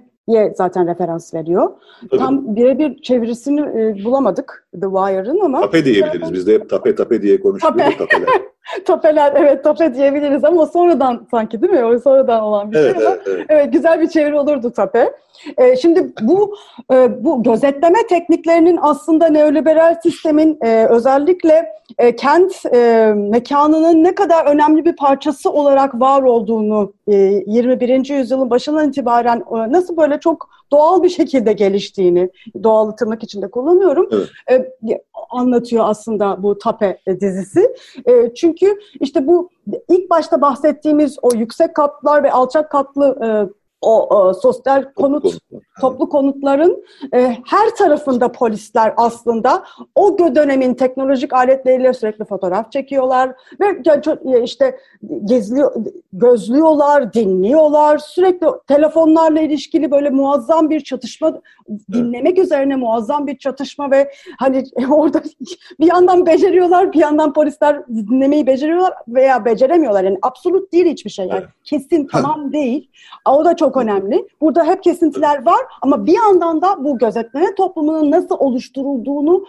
zaten referans veriyor. Tabii. Tam birebir çevirisini e, bulamadık The Wire'ın, ama... Tape diyebiliriz, biz de hep tape tape diye konuşuyoruz. Tape. Tapeler. Tapeler, evet tape diyebiliriz, ama sonradan sanki değil mi? O sonradan olan bir evet, şey ama evet, evet. Evet, güzel bir çeviri olurdu tape. Ee, şimdi bu e, bu gözetleme tekniklerinin aslında neoliberal sistemin e, özellikle e, kent e, mekanının ne kadar önemli bir parçası olarak var olduğunu e, yirmi birinci yüzyılın başından itibaren e, nasıl böyle çok doğal bir şekilde geliştiğini, doğal tırnak içinde kullanıyorum, evet. e, anlatıyor aslında bu Tape dizisi. E, çünkü işte bu ilk başta bahsettiğimiz o yüksek katlar ve alçak katlı e, o, o sosyal konut, konut Toplu konutların e, her tarafında polisler aslında o dönemin teknolojik aletleriyle sürekli fotoğraf çekiyorlar ve işte gezliyor, gözlüyorlar, dinliyorlar. Sürekli telefonlarla ilişkili böyle muazzam bir çatışma, dinlemek üzerine muazzam bir çatışma ve hani orada bir yandan beceriyorlar, bir yandan polisler dinlemeyi beceriyorlar veya beceremiyorlar. Yani absolut değil hiçbir şey. Yani kesin tamam değil. O da çok önemli. Burada hep kesintiler var. Ama bir yandan da bu gözetleme toplumunun nasıl oluşturulduğunu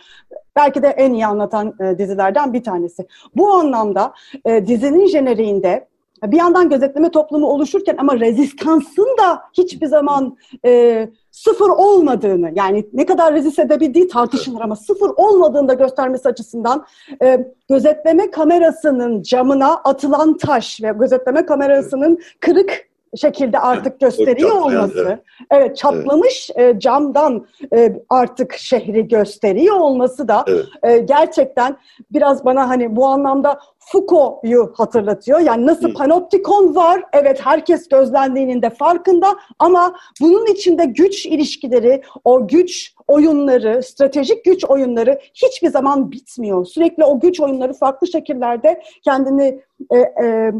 belki de en iyi anlatan e, dizilerden bir tanesi. Bu anlamda e, dizinin jeneriğinde bir yandan gözetleme toplumu oluşurken ama rezistansın da hiçbir zaman e, sıfır olmadığını, yani ne kadar rezist edebildiği tartışılır ama sıfır olmadığını da göstermesi açısından e, gözetleme kamerasının camına atılan taş ve gözetleme kamerasının kırık şekilde artık gösteriyor olması, yani, evet. evet çatlamış evet. E, camdan e, artık şehri gösteriyor olması da evet. e, gerçekten biraz bana hani bu anlamda Foucault'yu hatırlatıyor. Yani nasıl Hı. panoptikon var, evet herkes gözlendiğinin de farkında ama bunun içinde güç ilişkileri, o güç oyunları, stratejik güç oyunları hiçbir zaman bitmiyor. Sürekli o güç oyunları farklı şekillerde kendini e, e,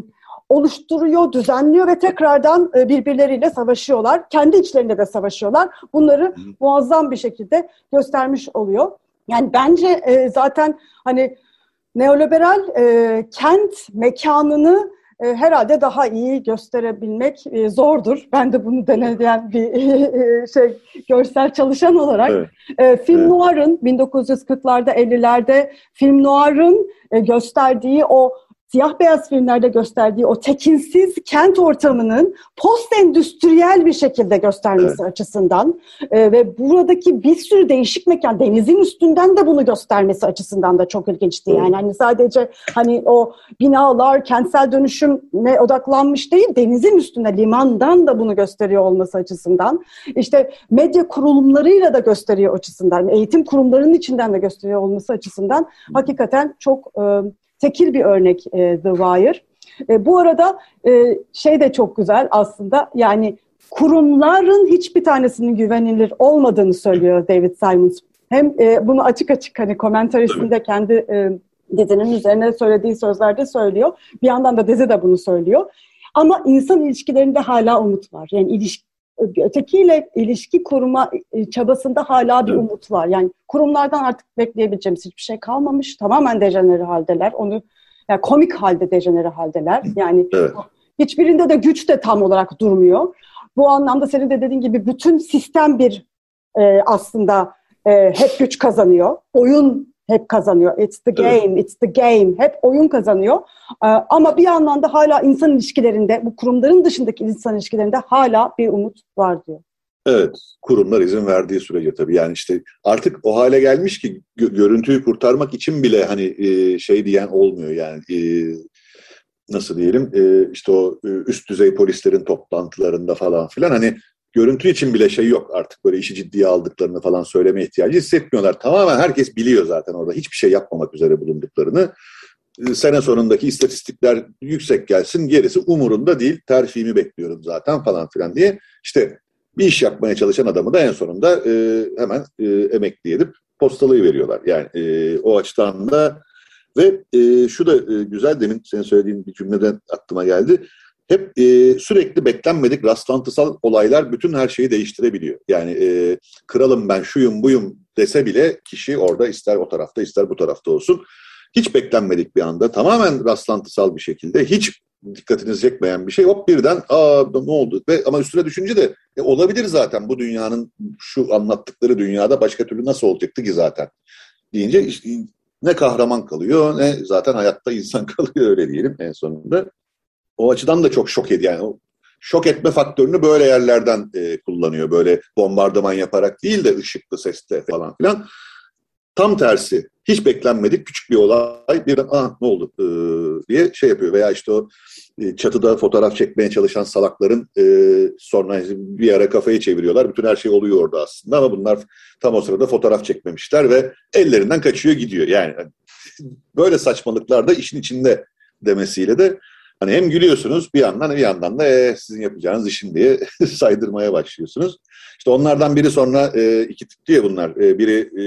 oluşturuyor, düzenliyor ve tekrardan birbirleriyle savaşıyorlar. Kendi içlerinde de savaşıyorlar. Bunları muazzam bir şekilde göstermiş oluyor. Yani bence zaten hani neoliberal kent mekanını herhalde daha iyi gösterebilmek zordur. Ben de bunu deneyen bir şey görsel çalışan olarak. Evet. Film evet. noir'ın bin dokuz yüz kırklarda, ellilerde film noir'ın gösterdiği o siyah beyaz filmlerde gösterdiği o tekinsiz kent ortamının post-endüstriyel bir şekilde göstermesi evet. açısından e, ve buradaki bir sürü değişik mekan, denizin üstünden de bunu göstermesi açısından da çok ilginçti. Yani hani sadece hani o binalar kentsel dönüşüme odaklanmış değil, denizin üstünde limandan da bunu gösteriyor olması açısından. İşte medya kurumlarıyla da gösteriyor açısından, eğitim kurumlarının içinden de gösteriyor olması açısından hakikaten çok e, tekil bir örnek e, The Wire. E, bu arada e, şey de çok güzel aslında, yani kurumların hiçbir tanesinin güvenilir olmadığını söylüyor David Simon. Hem e, bunu açık açık hani komentarisinde kendi e, dizinin üzerine söylediği sözlerde söylüyor. Bir yandan da dizi de bunu söylüyor. Ama insan ilişkilerinde hala umut var. Yani ilişki ötekiyle ilişki kurma çabasında hala bir evet. umut var. Yani kurumlardan artık bekleyebileceğimiz hiçbir şey kalmamış. Tamamen dejenere haldeler. Onu yani komik halde dejenere haldeler. Yani evet. hiçbirinde de güç de tam olarak durmuyor. Bu anlamda senin de dediğin gibi bütün sistem bir e, aslında e, hep güç kazanıyor. Oyun hep kazanıyor. It's the game, evet. it's the game. Hep oyun kazanıyor. Ee, ama bir yandan da hala insan ilişkilerinde, bu kurumların dışındaki insan ilişkilerinde hala bir umut var diyor. Evet, kurumlar izin verdiği sürece tabii. Yani işte artık o hale gelmiş ki gö- görüntüyü kurtarmak için bile hani e, şey diyen olmuyor yani. E, nasıl diyelim? E, işte o e, üst düzey polislerin toplantılarında falan filan hani görüntü için bile şey yok artık, böyle işi ciddiye aldıklarını falan söylemeye ihtiyacı hissetmiyorlar. Tamamen herkes biliyor zaten orada hiçbir şey yapmamak üzere bulunduklarını. Sene sonundaki istatistikler yüksek gelsin, gerisi umurunda değil, terfimi bekliyorum zaten falan filan diye. İşte bir iş yapmaya çalışan adamı da en sonunda e, hemen e, emekli edip postalayı veriyorlar. Yani e, o açıdan da ve e, şu da e, güzel, demin senin söylediğin bir cümleden aklıma geldi. Hep e, sürekli beklenmedik rastlantısal olaylar bütün her şeyi değiştirebiliyor. Yani e, kralım ben, şuyum buyum dese bile kişi orada ister o tarafta ister bu tarafta olsun. Hiç beklenmedik bir anda tamamen rastlantısal bir şekilde hiç dikkatinizi çekmeyen bir şey hop birden aa ne oldu? Ve, ama üstüne düşünce de e, olabilir zaten bu dünyanın şu anlattıkları dünyada başka türlü nasıl olacaktı ki zaten deyince işte, ne kahraman kalıyor ne zaten hayatta insan kalıyor öyle diyelim en sonunda. O açıdan da çok şok ediyor. Yani o şok etme faktörünü böyle yerlerden e, kullanıyor. Böyle bombardıman yaparak değil de ışıklı, sesle falan filan. Tam tersi. Hiç beklenmedik küçük bir olay birden ah ne oldu e, diye şey yapıyor. Veya işte o e, çatıda fotoğraf çekmeye çalışan salakların e, sonra bir ara kafayı çeviriyorlar. Bütün her şey oluyor orada aslında ama bunlar tam o sırada fotoğraf çekmemişler ve ellerinden kaçıyor gidiyor. Yani böyle saçmalıklar da işin içinde demesiyle de Hani hem gülüyorsunuz bir yandan bir yandan da e, sizin yapacağınız işin diye saydırmaya başlıyorsunuz. İşte onlardan biri sonra e, iki tip diye bunlar. E, biri e,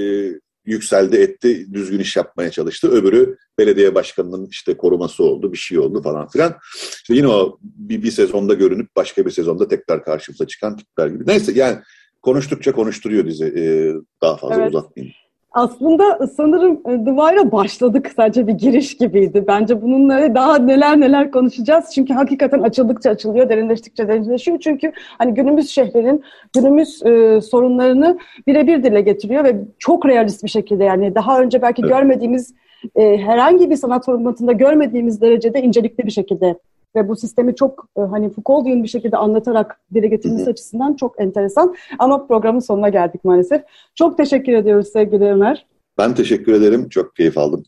yükseldi etti, düzgün iş yapmaya çalıştı. Öbürü belediye başkanının işte koruması oldu, bir şey oldu falan filan. İşte yine o bir, bir sezonda görünüp başka bir sezonda tekrar karşımıza çıkan tipler gibi. Neyse yani konuştukça konuşturuyor bizi. E, daha fazla evet. uzatmayayım. Aslında sanırım The Wire'a başladık. Sadece bir giriş gibiydi. Bence bununla daha neler neler konuşacağız. Çünkü hakikaten açıldıkça açılıyor, derinleştikçe derinleşiyor. Çünkü hani günümüz şehrinin, günümüz e, sorunlarını birebir dile getiriyor ve çok realist bir şekilde, yani daha önce belki evet. görmediğimiz, e, herhangi bir sanat formatında görmediğimiz derecede incelikli bir şekilde ve bu sistemi çok e, hani Foucault'un bir şekilde anlatarak dile getirmesi Hı-hı. açısından çok enteresan. Ama programın sonuna geldik maalesef. Çok teşekkür ediyoruz sevgili Ömer. Ben teşekkür ederim. Çok keyif aldım.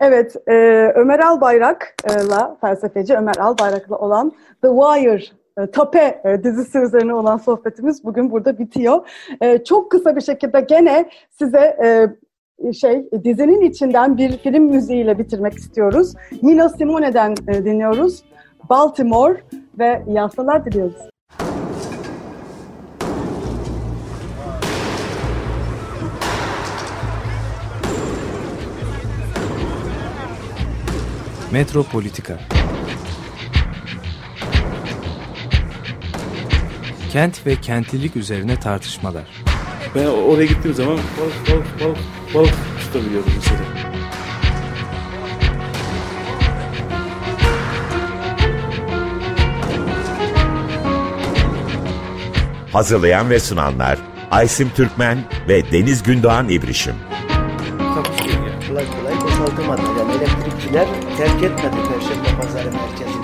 Evet, e, Ömer Albayrak'la, felsefeci Ömer Albayrak'la olan The Wire, Tape dizisi üzerine olan sohbetimiz bugün burada bitiyor. E, çok kısa bir şekilde gene size... E, şey dizinin içinden bir film müziğiyle bitirmek istiyoruz. Nina Simone'den e, dinliyoruz. Baltimore ve iyi haftalar diliyoruz. Metropolitika. Kent ve kentlilik üzerine tartışmalar. Ben oraya gittiğim zaman balık balık balık balık tutabiliyordum mesela. Hazırlayan ve sunanlar Aysim Türkmen ve Deniz Gündoğan İbrişim. Kolay kolay basaltamadı. Yani elektrikçiler terk etmedi Perşembe Pazarı merkezini.